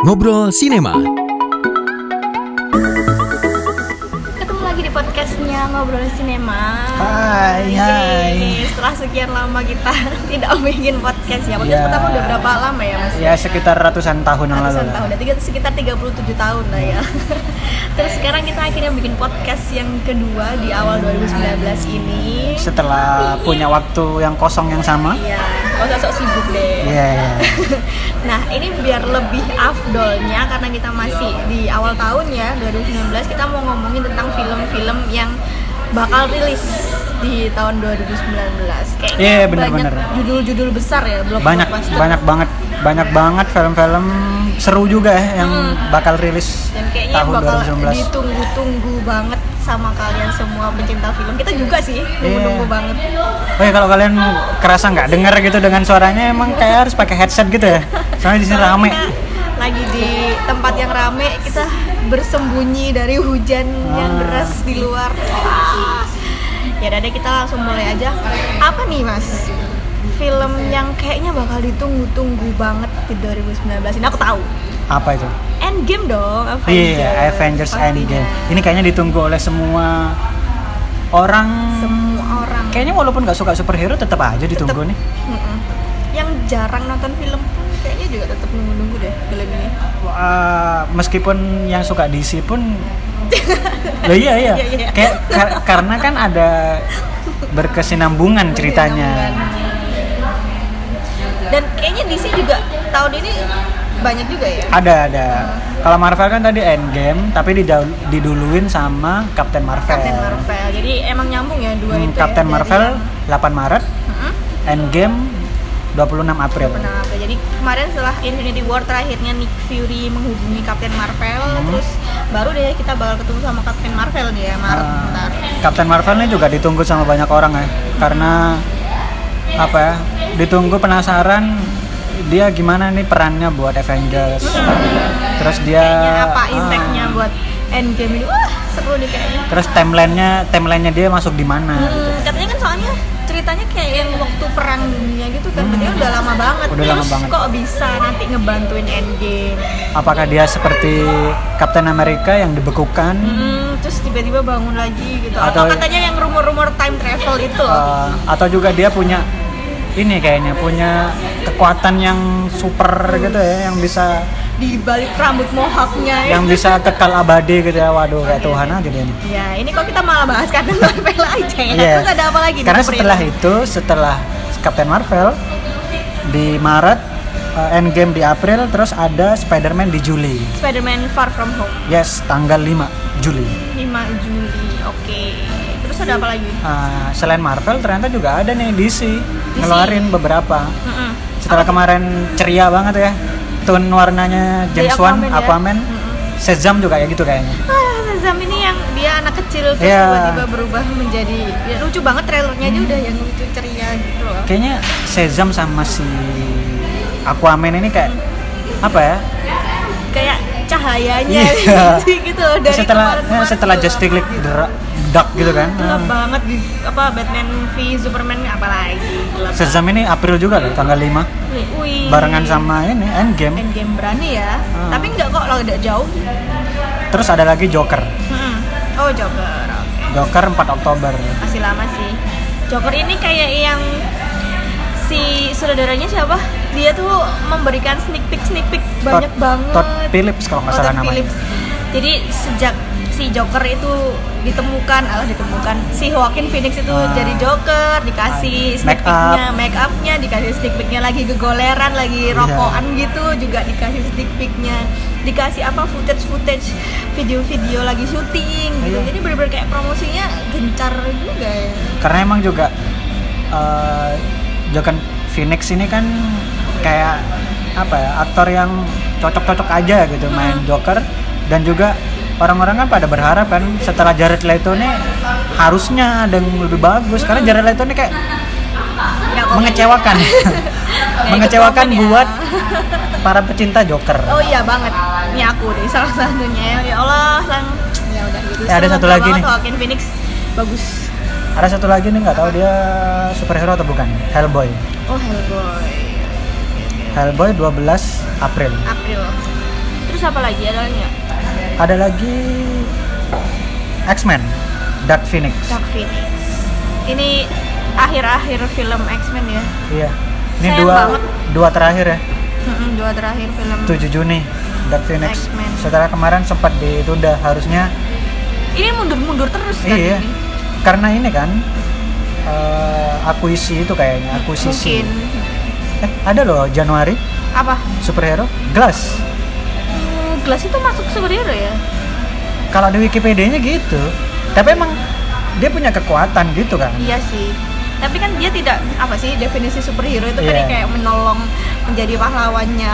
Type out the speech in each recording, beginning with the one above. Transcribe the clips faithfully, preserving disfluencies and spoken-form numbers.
Ngobrol Sinema. Ketemu lagi di podcastnya Ngobrol Sinema. Hai, hai. Setelah sekian lama kita tidak bikin podcast ya. Podcast ya. Pertama udah berapa lama ya Mas? Ya sekitar ratusan tahun lalu. Ratusan tahun, sekitar tiga puluh tujuh tahun lah ya. Terus sekarang kita akhirnya bikin podcast yang kedua di awal dua ribu sembilan belas ini. Setelah iya. punya waktu yang kosong yang sama. Iya, kosong sok sibuk deh. Iya. Yeah. Nah, ini biar lebih afdolnya karena kita masih di awal tahun ya dua ribu sembilan belas, kita mau ngomongin tentang film-film yang bakal rilis di tahun dua ribu sembilan belas. Kayaknya yeah, banyak judul-judul besar ya, banyak banyak banget, banyak banget film-film seru juga ya yang hmm. bakal rilis dan kayaknya tahun bakal dua ribu sembilan belas. Ditunggu-tunggu banget sama kalian semua pencinta film. Kita juga sih nunggu-nunggu yeah. banget. Oh ya, kalau kalian kerasa nggak dengar gitu dengan suaranya, emang kayak harus pakai headset gitu ya. Soalnya di sini rame. Lagi di tempat yang rame, kita bersembunyi dari hujan ah. yang deras di luar. Ah. Ya udah deh, kita langsung mulai aja. Apa nih Mas? Film yang kayaknya bakal ditunggu-tunggu banget di dua ribu sembilan belas ini, aku tahu. Apa itu? Endgame dong, Avengers. Iya, yeah, Avengers Endgame. Ini kayaknya ditunggu oleh semua orang. Semua orang. Kayaknya walaupun nggak suka superhero tetap aja ditunggu tetep, nih. Mm-mm. Yang jarang nonton film pun kayaknya juga tetap nunggu-nunggu deh film ini. Uh, meskipun yang suka D C pun. Loh iya iya. iya, iya. Kayak kar- karena kan ada berkesinambungan ceritanya. Dan kayaknya D C juga tahun ini banyak juga ya? Ada, ada. Kalau Marvel kan tadi Endgame, tapi didau- diduluin sama Captain Marvel. Captain Marvel, jadi emang nyambung ya dua hmm, itu Captain ya, Marvel delapan Maret, uh-huh. Endgame dua puluh enam April. dua puluh enam April. Jadi kemarin setelah Infinity War terakhirnya Nick Fury menghubungi Captain Marvel, hmm. terus baru deh kita bakal ketemu sama Captain Marvel nih ya, Maret. Uh, Captain Marvel ini juga ditunggu sama banyak orang ya, karena apa ya, ditunggu, penasaran dia gimana nih perannya buat Avengers. hmm. Terus dia kayaknya apa impactnya ah, buat Endgame ini, wah seru nih kayaknya. Terus timelinenya timelinenya dia masuk di mana? hmm, gitu. Katanya kan soalnya ceritanya kayak yang waktu perang dunia gitu kan, berarti hmm. udah lama banget. Udah terus lama banget. Kok bisa nanti ngebantuin Endgame? Apakah dia seperti Captain America yang dibekukan? Hmm. Terus tiba-tiba bangun lagi gitu. Atau, atau katanya yang rumor-rumor time travel itu. Uh, atau juga dia punya ini kayaknya punya kekuatan yang super gitu ya, yang bisa di balik rambut mohawknya ya. Yang bisa kekal abadi gitu ya. Waduh, kayak Tuhan aja deh ini. Ya, ini kok kita malah bahas Captain Marvel aja ya. Yeah. Terus ada apa lagi? Karena setelah ini? itu, setelah Captain Marvel di Maret, uh, Endgame di April, terus ada Spiderman di Juli. Spiderman Far From Home. Yes, tanggal lima Juli. lima Juli. Oke. Okay. Terus ada apa lagi? Uh, selain Marvel ternyata juga ada nih D C, D C. Ngeluarin beberapa. Mm-mm. Setelah apa? Kemarin ceria banget ya. Tone warnanya James Wan, Aquaman, ya? Aquaman. Shazam juga ya gitu kayaknya. Ah, Shazam ini yang dia anak kecil terus yeah. tiba-tiba berubah menjadi ya, lucu banget trailernya aja, hmm. udah yang lucu ceria gitu loh. Kayaknya Shazam sama si Aquaman ini kayak hmm. apa ya? Kayak cahayanya yeah. gitu loh, dari setelah kemarin, setelah Justice League Dora Dark gitu kan. Gelap hmm. banget di apa Batman v Superman apalagi. Shazam ini April juga loh, tanggal lima. Ui. Barengan sama ini Endgame. Endgame berani ya. Hmm. Tapi enggak kok, kalau enggak jauh. Terus ada lagi Joker. Hmm. Oh, Joker. Okay. Joker empat Oktober. Masih lama sih. Joker ini kayak yang si saudaranya siapa? Dia tuh memberikan sneak peek sneak peek banyak Todd, banget. Todd Phillips kalau enggak salah namanya. Phillips. Jadi sejak si Joker itu ditemukan, alah ditemukan si Joaquin Phoenix itu ah. jadi Joker, dikasih sneak peeknya, make upnya, dikasih sneak peeknya lagi kegoleran, lagi rokokan yeah. gitu, juga dikasih sneak peeknya, dikasih apa footage footage video-video lagi syuting gitu. Yeah. Jadi bener-bener kayak promosinya gencar juga ya. Karena emang juga uh, Joaquin Phoenix ini kan kayak apa ya, aktor yang cocok-cocok aja gitu hmm. main Joker, dan juga orang-orang kan pada berharap kan setelah Jared Leto ini harusnya ada yang lebih bagus, karena Jared Leto ini kayak mengecewakan mengecewakan buat para pecinta Joker. Oh iya banget, ini aku deh salah satunya. Ya Allah, lang ya udah gitu. Ya, ada satu lagi nih. Joaquin Phoenix bagus. Ada satu lagi nih, nggak tahu dia superhero atau bukan. Hellboy. Oh Hellboy. Hellboy dua belas April. April. Terus apa lagi? Ada lagi nggak? Ada lagi X-Men, Dark Phoenix. Dark Phoenix. Ini akhir-akhir film X-Men ya? Iya. Ini sayang dua banget. dua terakhir ya? Mm-mm, dua terakhir film. tujuh Juni Dark Phoenix. X-Men. Setelah kemarin sempat ditunda harusnya. Ini mundur-mundur terus kan? Iya. Ini? Karena ini kan uh, akuisisi itu kayaknya akuisisi. Mungkin. Eh ada loh Januari. Apa? Superhero Glass. Hmm, Glass itu masuk superhero ya? Kalau di Wikipedia-nya gitu. Tapi emang dia punya kekuatan gitu kan? Iya sih. Tapi kan dia tidak apa sih definisi superhero itu yeah. kan kayak menolong menjadi pahlawannya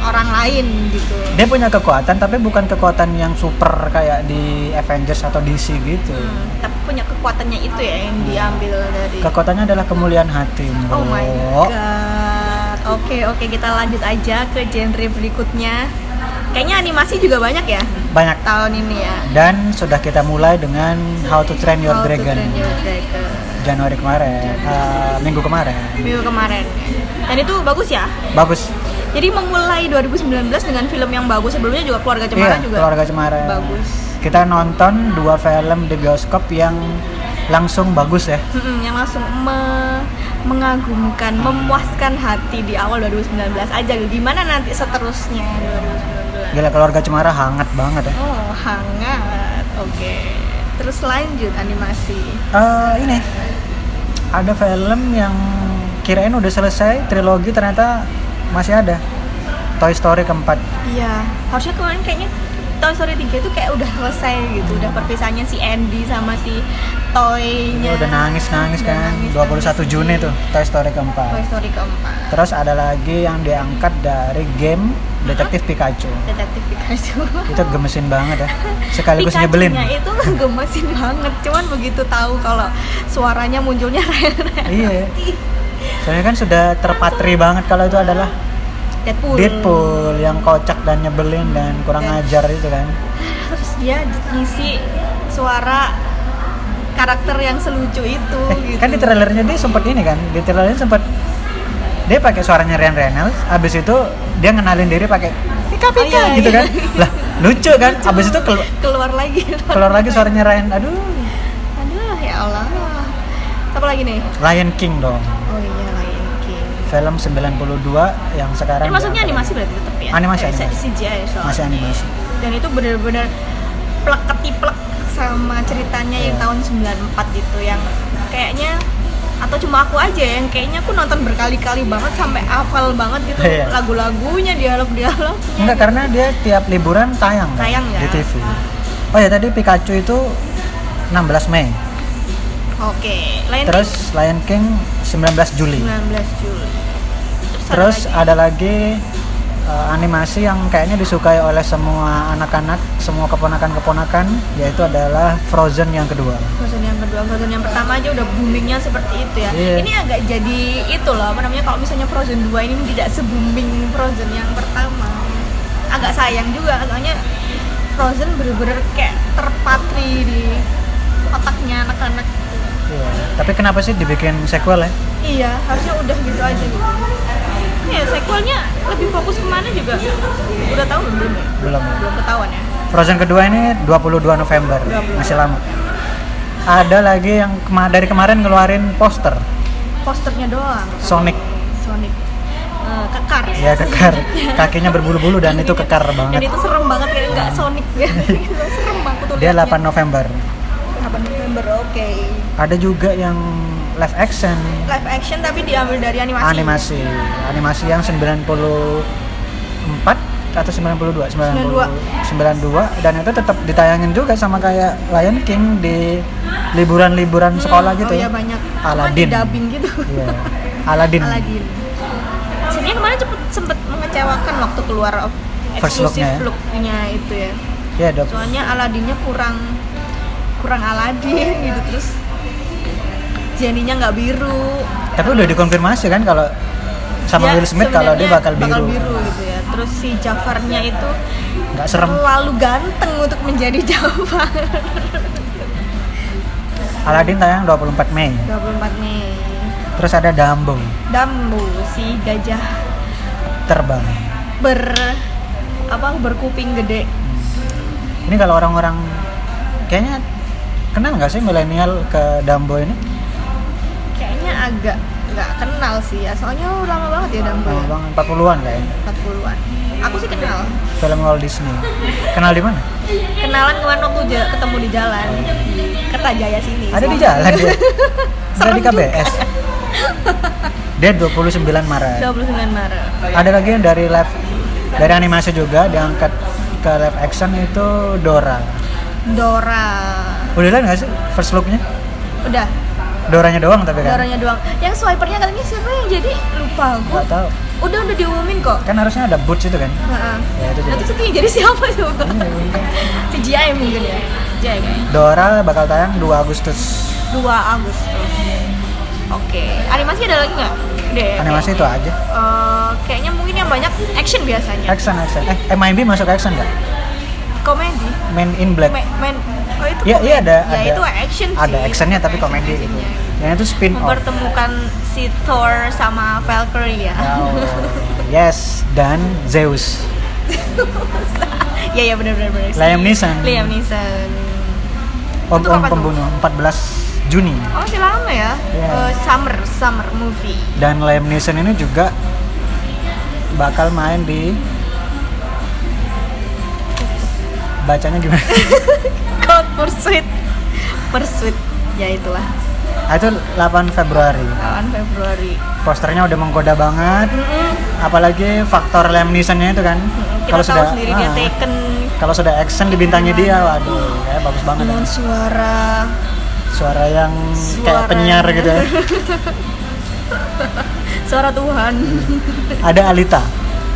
orang lain gitu. Dia punya kekuatan tapi bukan kekuatan yang super kayak di Avengers atau D C gitu. Hmm, tapi punya kekuatannya itu ya yang diambil dari. Kekuatannya adalah kemuliaan hati. Bro. Oh my god. Oke, oke kita lanjut aja ke genre berikutnya. Kayaknya animasi juga banyak ya? Banyak tahun ini ya. Dan sudah kita mulai dengan How to Train Your How Dragon. To Train Your Dragon. Januari kemarin, uh, minggu kemarin. Minggu kemarin. Dan itu bagus ya? Bagus. Jadi memulai dua ribu sembilan belas dengan film yang bagus. Sebelumnya juga Keluarga Cemara iya, juga. Keluarga Cemara. Bagus. Kita nonton dua film di bioskop yang langsung bagus ya. Mm-mm, yang langsung me- mengagumkan, memuaskan hati di awal dua ribu sembilan belas aja. Gimana nanti seterusnya dua ribu sembilan belas? Gila, Keluarga Cemara hangat banget ya. Oh, hangat. Oke. Okay. Terus lanjut animasi. Uh, ini. Ada film yang kirain udah selesai trilogi ternyata masih ada. Toy Story keempat. Iya, harusnya kemarin kayaknya Toy Story tiga itu kayak udah selesai gitu. Udah perpisahannya si Andy sama si Toy-nya. Udah nangis-nangis udah kan. Nangis, dua puluh satu Juni tuh Toy Story keempat. Toy Story keempat. Terus ada lagi yang diangkat dari game Detektif Pikachu. Detektif Pikachu. Itu gemesin banget ya. Sekaligus Pikachu-nya nyebelin. Pikachunya itu gemesin banget. Cuman begitu tahu kalau suaranya munculnya Ryan. Iya. Soalnya kan sudah terpatri banget kalau itu adalah Deadpool. Deadpool yang kocak dan nyebelin dan kurang Deadpool. ajar itu kan. Terus dia ngisi suara karakter yang selucu itu. Eh, gitu. Kan di trailernya dia sempat ini kan. Di trailernya sempat dia pakai suaranya Ryan Reynolds, abis itu dia ngenalin diri pakai pika-pika oh, iya, iya. gitu kan, lah lucu kan, lucu. Abis itu kelu- keluar lagi, keluar lagi suaranya Ryan, aduh, aduh ya Allah, apa lagi nih? Lion King dong. Oh iya Lion King. Film sembilan puluh dua yang sekarang. Ini maksudnya animasi berarti tetap ya? Animasi, animasi. C G I soalnya. Masih animasi. Dan itu benar-benar plek ketiplek sama ceritanya yeah. yang tahun sembilan puluh empat itu yang kayaknya. Atau cuma aku aja yang kayaknya aku nonton berkali-kali banget sampai hafal banget gitu yeah. lagu-lagunya, dialog-dialognya. Enggak, karena dia tiap liburan tayang, tayang kan? Ya? Di T V. Oh ya, tadi Pikachu itu enam belas Mei. Oke, okay. Lion Terus King. Lion King sembilan belas Juli. sembilan belas Juli. Terus, Terus ada lagi, ada lagi uh, animasi yang kayaknya disukai oleh semua anak-anak, semua keponakan-keponakan, yaitu adalah Frozen yang kedua. Frozen yang Frozen yang pertama aja udah boomingnya seperti itu ya. Yeah. Ini agak jadi itu loh, apa namanya kalau misalnya Frozen dua ini tidak se-booming Frozen yang pertama. Agak sayang juga, soalnya Frozen bener-bener kayak terpatri di otaknya anak-anak. Yeah. Tapi kenapa sih dibikin sequel ya? Iya, harusnya udah gitu aja gitu. Ya sequelnya lebih fokus kemana juga? Udah tahu belum? Belum. Belum ketahuan ya. Frozen kedua ini dua puluh dua November, dua puluh masih lama. Ada lagi yang kema- dari kemarin ngeluarin poster. Posternya doang. Sonic. Sonic. Uh, kekar. Iya kekar. Kakinya berbulu-bulu dan itu kekar banget. Dan itu serem banget kayak enggak Sonic ya. Serem banget tuh. Dia delapan November. delapan November, oke. Okay. Ada juga yang live action. Live action tapi diambil dari animasi. Animasi. Animasi yang sembilan puluh empat atau sembilan puluh dua sembilan puluh dua dan itu tetap ditayangin juga sama kayak Lion King di liburan-liburan sekolah hmm, gitu oh ya. Banyak. Aladdin. Dubbing gitu. Iya. Aladdin. Aladdin. Sebenarnya kemarin cepet, sempet mengecewakan waktu keluar of exclusive look-nya ya. Itu ya. Iya, Dok. Soalnya Aladdinnya kurang kurang Aladdin gitu terus jeninya enggak biru. Tapi udah dikonfirmasi kan kalau sama ya, Will Smith kalau dia bakal biru. Bakal biru gitu ya. Terus si Jafarnya itu nggak serem. Terlalu ganteng untuk menjadi Jafar. Aladdin tayang dua puluh empat Mei. dua puluh empat Mei. Terus ada Dumbo. Dumbo si gajah terbang. Ber apa berkuping gede. Ini kalau orang-orang kayaknya kenal nggak sih milenial ke Dumbo ini? Kayaknya agak nggak kenal sih ya, soalnya lama banget ya Dumbo. Lama banget, empat puluhan kayaknya. empat puluhan. Aku sih kenal. Film Walt Disney. Kenal di mana? Kenalan kemarin waktu j- ketemu di jalan di Kertajaya sini. Ada di jalan ya? Ada di K B S. Dia dua puluh sembilan Maret. dua puluh sembilan Maret. Ada lagi yang dari live, dari animasi juga diangkat ke live action itu Dora. Dora. Udah lihat nggak sih first look-nya? Udah. Doranya doang tapi kan? Doranya doang. Yang swipernya katanya siapa yang jadi? Lupa aku. Gak tahu. Udah udah diumumin kok. Kan harusnya ada boots itu kan? Heeh. Ya itu. Nanti satunya jadi siapa coba? C G I mungkin ya. C G I kayaknya. Dora bakal tayang dua Agustus. dua Agustus. Oke. Animasi ada lagi nggak? Deh. Animasi itu aja. Uh, kayaknya mungkin yang banyak action biasanya. Action action. Eh M I B masuk action nggak? Komedi. Men in Black. Men, men oh itu ya, iya ada, ya ada, itu action sih. Ada actionnya tapi action, komedi gitu. Dan itu spin-off. Mempertemukan si Thor sama Valkyrie ya. Oh, yes, dan Zeus. Ya ya benar-benar. Liam Neeson. Liam Neeson. Om Om Pembunuh empat belas Juni. Oh masih lama ya. Yeah. Uh, summer summer movie. Dan Liam Neeson ini juga bakal main di bacanya gimana? God Pursuit, Pursuit, ya itulah. Ah, itu delapan Februari. delapan Februari. Posternya udah menggoda banget. Mm-hmm. Apalagi faktor Liam Neeson-nya itu kan. Mm-hmm. Kalau sudah sendiri ah, dia Taken. Kalau sudah action dibintangi dia, waduh, kayak bagus banget. Dengan suara, suara yang suara kayak penyiar gitu ya. Suara Tuhan. Ada Alita.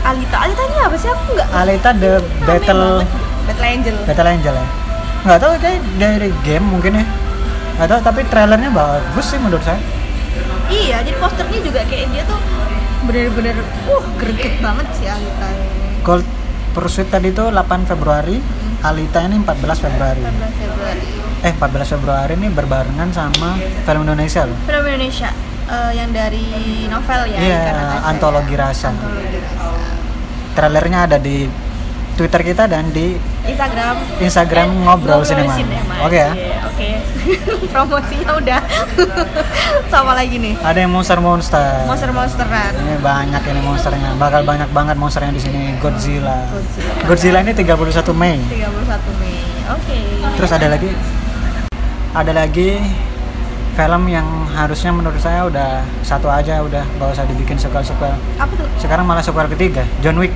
Alita, Alita ini apa sih? Aku nggak. Alita the Rame Battle. Banget. Battle Angel. Battle Angel ya. Enggak tahu kayak dari game mungkin ya. Enggak tahu tapi trailernya bagus sih menurut saya. Iya, jadi posternya juga kayak dia tuh benar-benar uh greget banget sih Alita. Gold Pursuit tadi itu delapan Februari, hmm. Alita ini empat belas Februari. empat belas Februari. Eh, empat belas Februari ini berbarengan sama film Indonesia loh. Film Indonesia uh, yang dari novel ya, yeah, karena antologi ya. Rasa. Antologi Rasa. Trailernya ada di Twitter kita dan di Instagram Instagram Ngobrol Sinema. Oke ya. Oke. Promosinya udah. Sama lagi nih. Ada yang monster-monster. Monster-monsteran. Ini banyak ini monsternya. Bakal banyak banget monsternya di sini. Godzilla. Godzilla. Godzilla ini tiga puluh satu Mei. tiga puluh satu Mei. Oke. Okay. Terus ada lagi ada lagi film yang harusnya menurut saya udah satu aja udah, gak usah dibikin sequel-sequel. Apa tuh? Sekarang malah sequel ketiga, John Wick.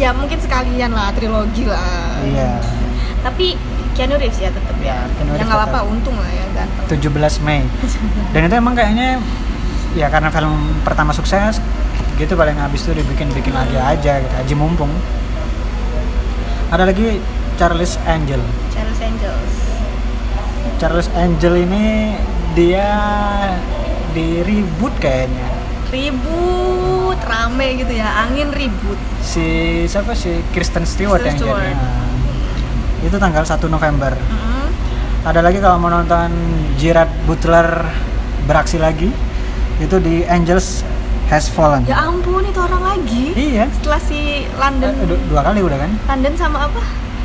Ya mungkin sekalian lah, trilogi lah. Iya. Tapi Keanu Reeves ya tetap ya. Ya nggak apa-apa, untung lah ya ganteng. tujuh belas Mei. Dan itu emang kayaknya ya karena film pertama sukses gitu paling habis itu dibikin-bikin lagi aja gitu, aji mumpung. Ada lagi Charles Angel. Charles Angels. Charles Angel ini dia di ribut kayaknya. Ribut, rame gitu ya, angin ribut. Si siapa sih? Kristen Stewart Kristen yang Stewart. Jadi. Nah, itu tanggal satu November. Mm-hmm. Ada lagi kalau mau nonton Jared Butler beraksi lagi, itu di Angels Has Fallen. Ya ampun, itu orang lagi. Iya. Setelah si London. Eh, dua kali udah kan? London sama apa?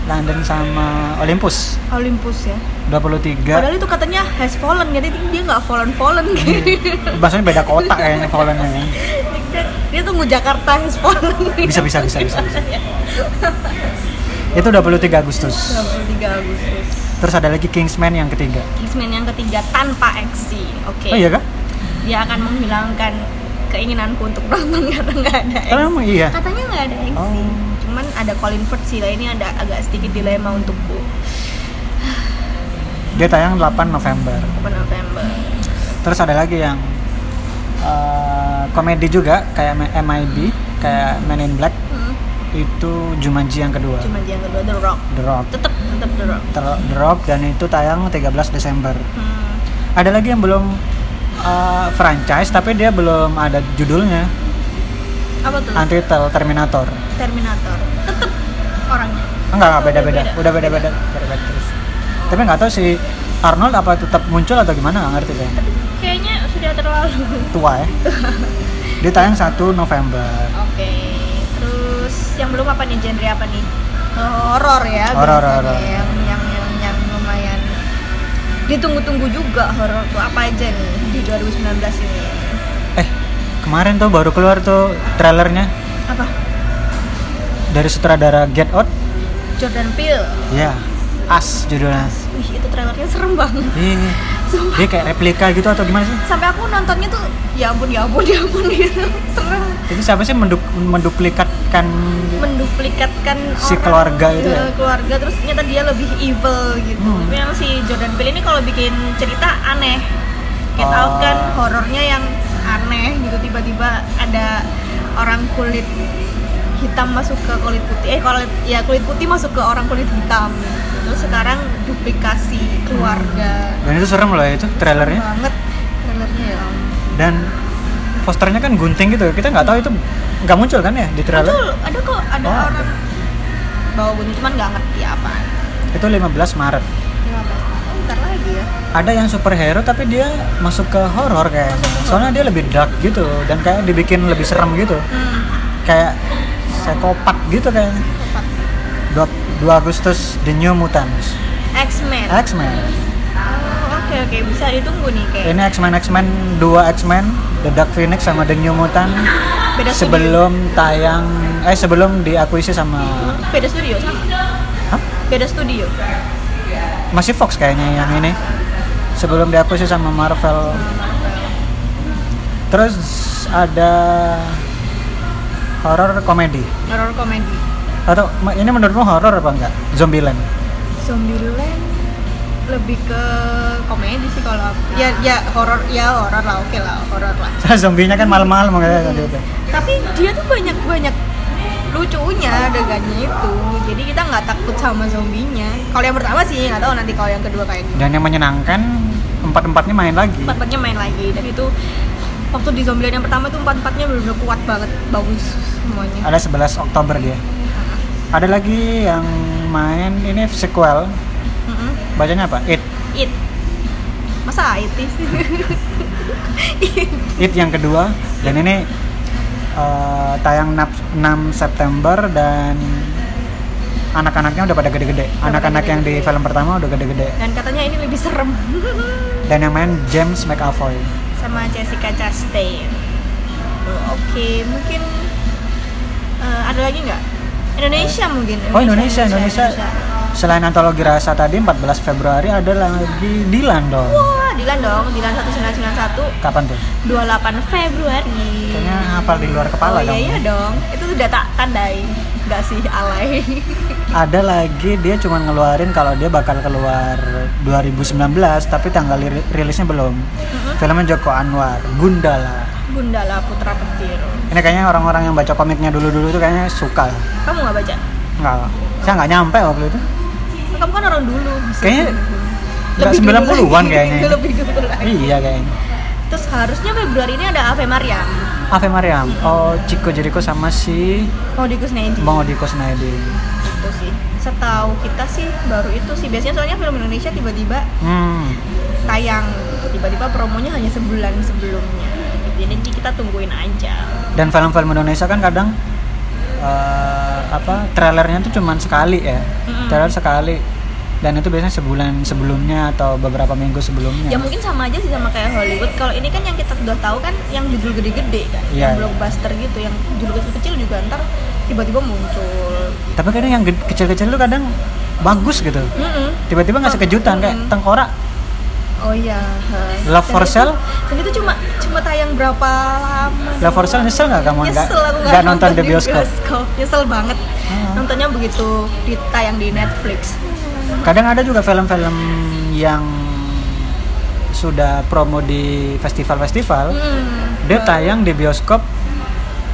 London sama Olympus. Olympus ya. dua puluh tiga. Padahal itu katanya has fallen, jadi dia nggak fallen-fallen gitu. Bahasanya beda kota kayaknya fallennya. Dia tunggu Jakarta has fallen. Bisa bisa bisa bisa. bisa. Itu dua puluh tiga Agustus. dua puluh tiga Agustus. Terus ada lagi Kingsman yang ketiga. Kingsman yang ketiga tanpa aksi. Oke. Okay. Oh iya kah? Dia akan menghilangkan keinginanku untuk nonton karena nggak ada aksi. Oh, iya. Katanya nggak ada aksi. Oh. Cuman ada Colin Firth sih lah, ini ada agak sedikit dilema untukku. Dia tayang delapan November. delapan November. Terus ada lagi yang uh, komedi juga kayak M I B, kayak Men in Black. Hmm. Itu Jumanji yang kedua. Jumanji yang kedua The Rock. The Rock. Tetap tetap The Rock. The Rock dan itu tayang tiga belas Desember. Hmm. Ada lagi yang belum uh, franchise tapi dia belum ada judulnya. Apa tuh? Untitled Terminator. Terminator. Tetap orangnya. Enggak, enggak beda-beda. Udah beda-beda. Beda-beda terus. Oh. Tapi enggak tahu si Arnold apa tetap muncul atau gimana, enggak ngerti saya. Kayaknya sudah terlalu tua ya. Dia tayang satu November. Oke. Okay. Terus yang belum apa nih, genre apa nih? Horor ya, horor yang, yang yang yang lumayan ditunggu-tunggu juga horor tuh apa aja nih di dua ribu sembilan belas ini. Eh, kemarin tuh baru keluar tuh trailernya. Apa? Dari sutradara Get Out, Jordan Peele. Iya. Yeah. As judulnya. As. Wih, itu trailernya serem banget. Iya. Dia kayak replika gitu atau gimana sih? Sampai aku nontonnya tuh ya ampun ya ampun ya ampun gitu. Serem. Itu siapa sih mendu- menduplikatkan menduplikatkan si orang, keluarga itu ya? Keluarga, terus ternyata dia lebih evil gitu. Hmm. Tapi yang si Jordan Peele ini kalau bikin cerita aneh. Get oh. Out kan horornya yang aneh gitu, tiba-tiba ada orang kulit hitam masuk ke kulit putih. Eh kulit ya kulit putih masuk ke orang kulit hitam. Terus sekarang duplikasi keluarga. Dan itu serem loh itu trailernya. Serem banget trailernya ya. Dan posternya kan gunting gitu. Kita nggak tahu itu nggak muncul kan ya di trailer. Muncul. Ada kok ada oh, orang ada. Bawa gunting cuman nggak ngerti apa. Itu lima belas Maret. lima belas Maret. Bentar lagi ya. Ada yang superhero tapi dia masuk ke horor kayak. Soalnya dia lebih dark gitu dan kayak dibikin lebih serem gitu. Hmm. Kayak psikopat gitu kayaknya. Psikopat. Dot- dua Agustus The New Mutants. X-Men. X-Men. Oh, oke okay, oke okay. Bisa ditunggu nih kayak. Ini X-Men X-Men dua X-Men, The Dark Phoenix sama The New Mutants. Beda sebelum studio. Tayang eh sebelum diakuisisi sama beda studio sama. Hah? Beda studio. Masih Fox kayaknya yang ini. Sebelum diakuisisi sama Marvel. Terus ada horror komedi. Horror komedi. Atau ini menurutmu horor apa enggak? Zombieland. Zombieland lebih ke komedi sih kalau aku. Ya ya horor ya horor lah oke okay lah horor lah. Zombinya kan malam-malam kayak gitu. Tapi dia tuh banyak-banyak lucunya adegannya itu. Jadi kita enggak takut sama zombinya. Kalau yang pertama sih enggak tahu nanti kalau yang kedua kayak gimana. Dan yang menyenangkan empat-empatnya main lagi. Empat-empatnya main lagi dan itu waktu di Zombieland yang pertama tuh empat-empatnya benar-benar kuat banget, bagus semuanya. Ada sebelas Oktober dia. Ada lagi yang main ini sequel. Mm-hmm. Bacanya apa? It. It. Masa It sih? It. It yang kedua dan ini uh, tayang enam September dan anak-anaknya udah pada gede-gede. Udah anak-anak pada yang gede-gede. Di film pertama udah gede-gede. Dan katanya ini lebih serem. Dan yang main James McAvoy sama Jessica Chastain. Oh, Oke, okay. mungkin uh, ada lagi nggak? Indonesia mungkin. Indonesia, oh Indonesia, Indonesia, Indonesia. Selain antologi rasa tadi empat belas Februari ada lagi Dilan dong. Wah, Dilan dong, Dilan seribu sembilan ratus sembilan puluh satu. Kapan tuh? dua puluh delapan Februari. Kayaknya hafal di luar kepala oh, dong. Oh iya, iya dong. Itu udah tak tandai. Enggak sih alay. Ada lagi dia cuma ngeluarin kalau dia bakal keluar dua ribu sembilan belas tapi tanggal li- rilisnya belum. Uh-huh. Filmnya Joko Anwar, Gundala. Gundala Putra Petir. Ini kayaknya orang-orang yang baca komiknya dulu-dulu tuh kayaknya suka. Kamu nggak baca? Nggak, saya nggak nyampe waktu itu. Kamu kan orang dulu. Kayaknya nggak sembilan puluhan kayaknya. Lebih dulu lagi. Iya kayaknya. Terus harusnya Februari ini ada Ave Mariam. Ave Mariam. Oh, Chico Jericho sama si Bang Odikus Naidi. Bang Odikus Naidi. Itu sih. Setahu kita sih baru itu sih. Biasanya soalnya film Indonesia tiba-tiba hmm. tayang, tiba-tiba promonya hanya sebulan sebelumnya. Jadi kita tungguin aja. Dan film-film Indonesia kan kadang uh, apa trailernya tuh cuman sekali ya, mm-hmm. trailer sekali. Dan itu biasanya sebulan sebelumnya atau beberapa minggu sebelumnya. Ya mungkin sama aja sih sama kayak Hollywood. Kalau ini kan yang kita udah tahu kan yang judul gede-gede kan, yeah, yang blockbuster gitu, yang judul kecil-kecil juga ntar tiba-tiba muncul. Tapi kadang yang ge- kecil-kecil tuh kadang bagus gitu, mm-hmm. tiba-tiba ngasih kejutan kayak mm-hmm. Tengkorak. Oh iya. Love for Sale? Dan itu cuma cuma tayang berapa lama? Love for Sale nyesel nggak kamu nggak nggak nonton di bioskop? bioskop? Nyesel banget. Hmm. Nontonnya begitu ditayang di Netflix. Kadang ada juga film-film yang sudah promo di festival-festival, hmm. dia tayang di bioskop,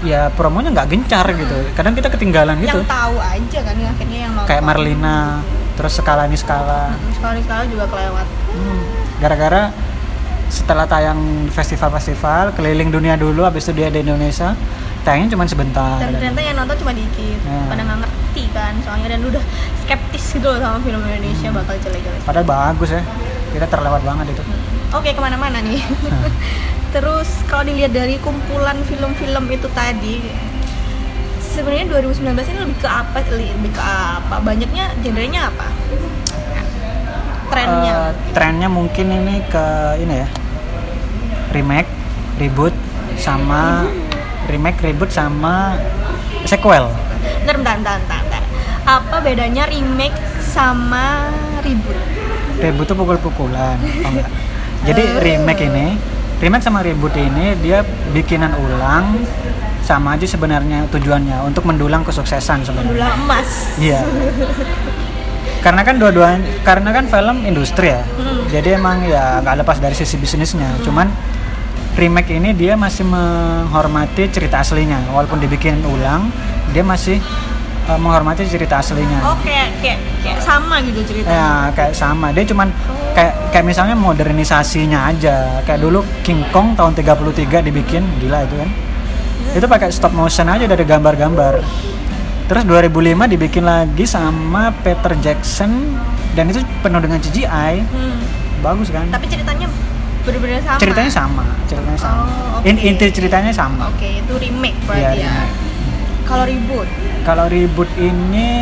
ya promonya nggak gencar gitu. Kadang kita ketinggalan gitu. Yang tahu aja kan akhirnya yang nonton. Kayak Marlina, terus Skala Ini Skala. Skala Ini Skala juga kelewat. Hmm. Gara-gara setelah tayang festival-festival keliling dunia dulu, abis itu dia di Indonesia tayangnya cuma sebentar dan ternyata yang nonton cuma dikit, yeah. pada nggak ngerti kan soalnya dan udah skeptis gitu loh sama film Indonesia hmm. bakal jelek-jelek padahal bagus ya, kita terlewat banget itu. hmm. Oke, okay, kemana-mana nih. hmm. Terus kalau dilihat dari kumpulan film-film itu tadi sebenarnya dua ribu sembilan belas ini lebih ke apa? Lebih ke apa? Banyaknya genrenya apa? Trennya? Uh, trennya mungkin ini ke ini ya, remake, reboot, sama remake, reboot, sama sequel. Bentar, bentar, bentar, bentar. Apa bedanya remake sama reboot? Reboot tuh pukul-pukulan, oh enggak. Jadi remake ini, remake sama reboot ini dia bikinan ulang, sama aja sebenarnya tujuannya untuk mendulang kesuksesan sebenarnya. Mendulang emas. Iya. Karena kan dua-duanya, karena kan film industri ya, hmm. jadi emang ya nggak lepas dari sisi bisnisnya. Hmm. Cuman remake ini dia masih menghormati cerita aslinya, walaupun dibikin ulang, dia masih uh, menghormati cerita aslinya. Oh kayak kayak, kayak sama gitu ceritanya. Ya kayak sama. Dia cuman kayak kayak misalnya modernisasinya aja. Kayak dulu King Kong tahun tiga puluh tiga dibikin, gila itu kan. Itu pakai stop motion aja dari gambar-gambar. Terus dua ribu lima dibikin lagi sama Peter Jackson dan itu penuh dengan C G I. Hmm. Bagus kan? Tapi ceritanya benar-benar sama. Ceritanya sama, ceritanya sama. Oh, okay. In, inti ceritanya sama. Oke, okay, itu remake berarti ya. ya. Kalau reboot? Kalau reboot ini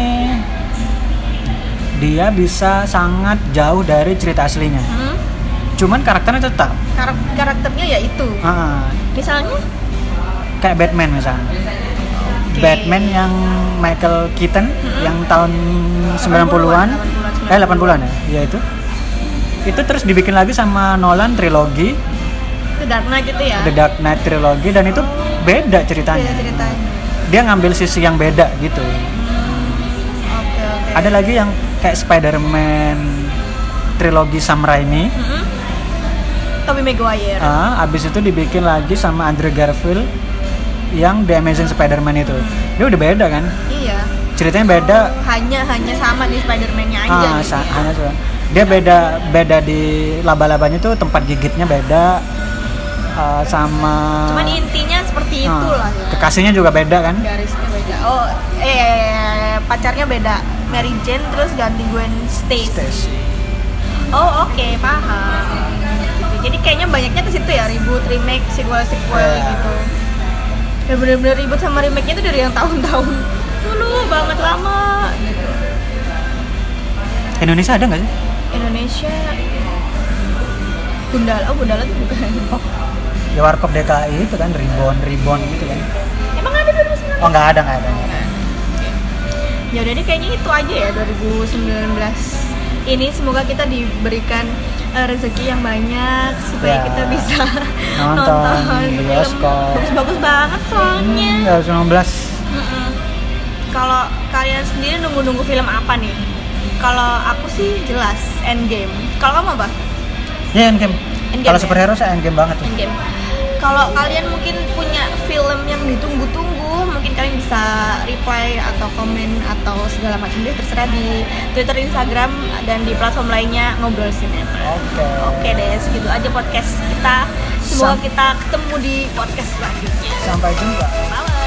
dia bisa sangat jauh dari cerita aslinya. Hmm? Cuman karakternya tetap. Kar- karakternya ya itu. Ah. Misalnya kayak Batman misalnya. Batman yang Michael Keaton hmm. yang tahun sembilan puluhan eh delapan puluhan ya, ya itu itu terus dibikin lagi sama Nolan trilogi The Dark Knight gitu ya, The Dark Knight trilogi dan itu beda ceritanya, beda ceritanya. Dia ngambil sisi yang beda gitu. hmm. okay, okay. Ada lagi yang kayak Spiderman trilogi Sam Raimi, hmm. Tobey Maguire, ah, abis itu dibikin lagi sama Andrew Garfield yang The Amazing Spiderman itu. Dia udah beda kan? Iya. Ceritanya beda. Oh, hanya hanya sama di Spiderman-nya aja. Ah, sa- hanya sama. Dia beda beda di laba-labanya tuh tempat gigitnya beda uh, sama. Cuman intinya seperti uh, itulah. Ya. Kekasihnya juga beda kan? Garisnya beda. Oh, eh pacarnya beda. Mary Jane terus ganti Gwen Stacy. Oh, oke, okay, paham. Jadi kayaknya banyaknya ke situ ya, reboot, remake, sequel-sequel yeah. gitu. Ya bener-bener ribut sama remake-nya itu dari yang tahun-tahun dulu banget lama gitu. Indonesia ada nggak sih? Indonesia Gundala, oh Gundala itu bukan. Oh, ya Warkop D K I itu kan ribbon, ribbon gitu kan. Emang ada dua ribu sembilan belas? Oh nggak ada, nggak ada. Ya udah deh kayaknya itu aja ya dua ribu sembilan belas ini, semoga kita diberikan rezeki yang banyak supaya ya, kita bisa nonton, nonton bioskop bagus-bagus banget soalnya. Hmm, dua ribu sembilan belas Kalau kalian sendiri nunggu-nunggu film apa nih? Kalau aku sih jelas Endgame. Kalau kamu apa? Ya Endgame. Endgame kalau ya? Superhero saya Endgame banget tuh. Endgame. Kalau kalian mungkin punya film yang ditunggu-tunggu, mungkin kalian bisa reply atau komen atau segala macam deh, terserah di Twitter, Instagram, dan di platform lainnya Ngobrol Sinema. Oke. Okay. Oke okay deh, segitu aja podcast kita. Semoga Sam- kita ketemu di podcast selanjutnya. Sampai jumpa. Bye.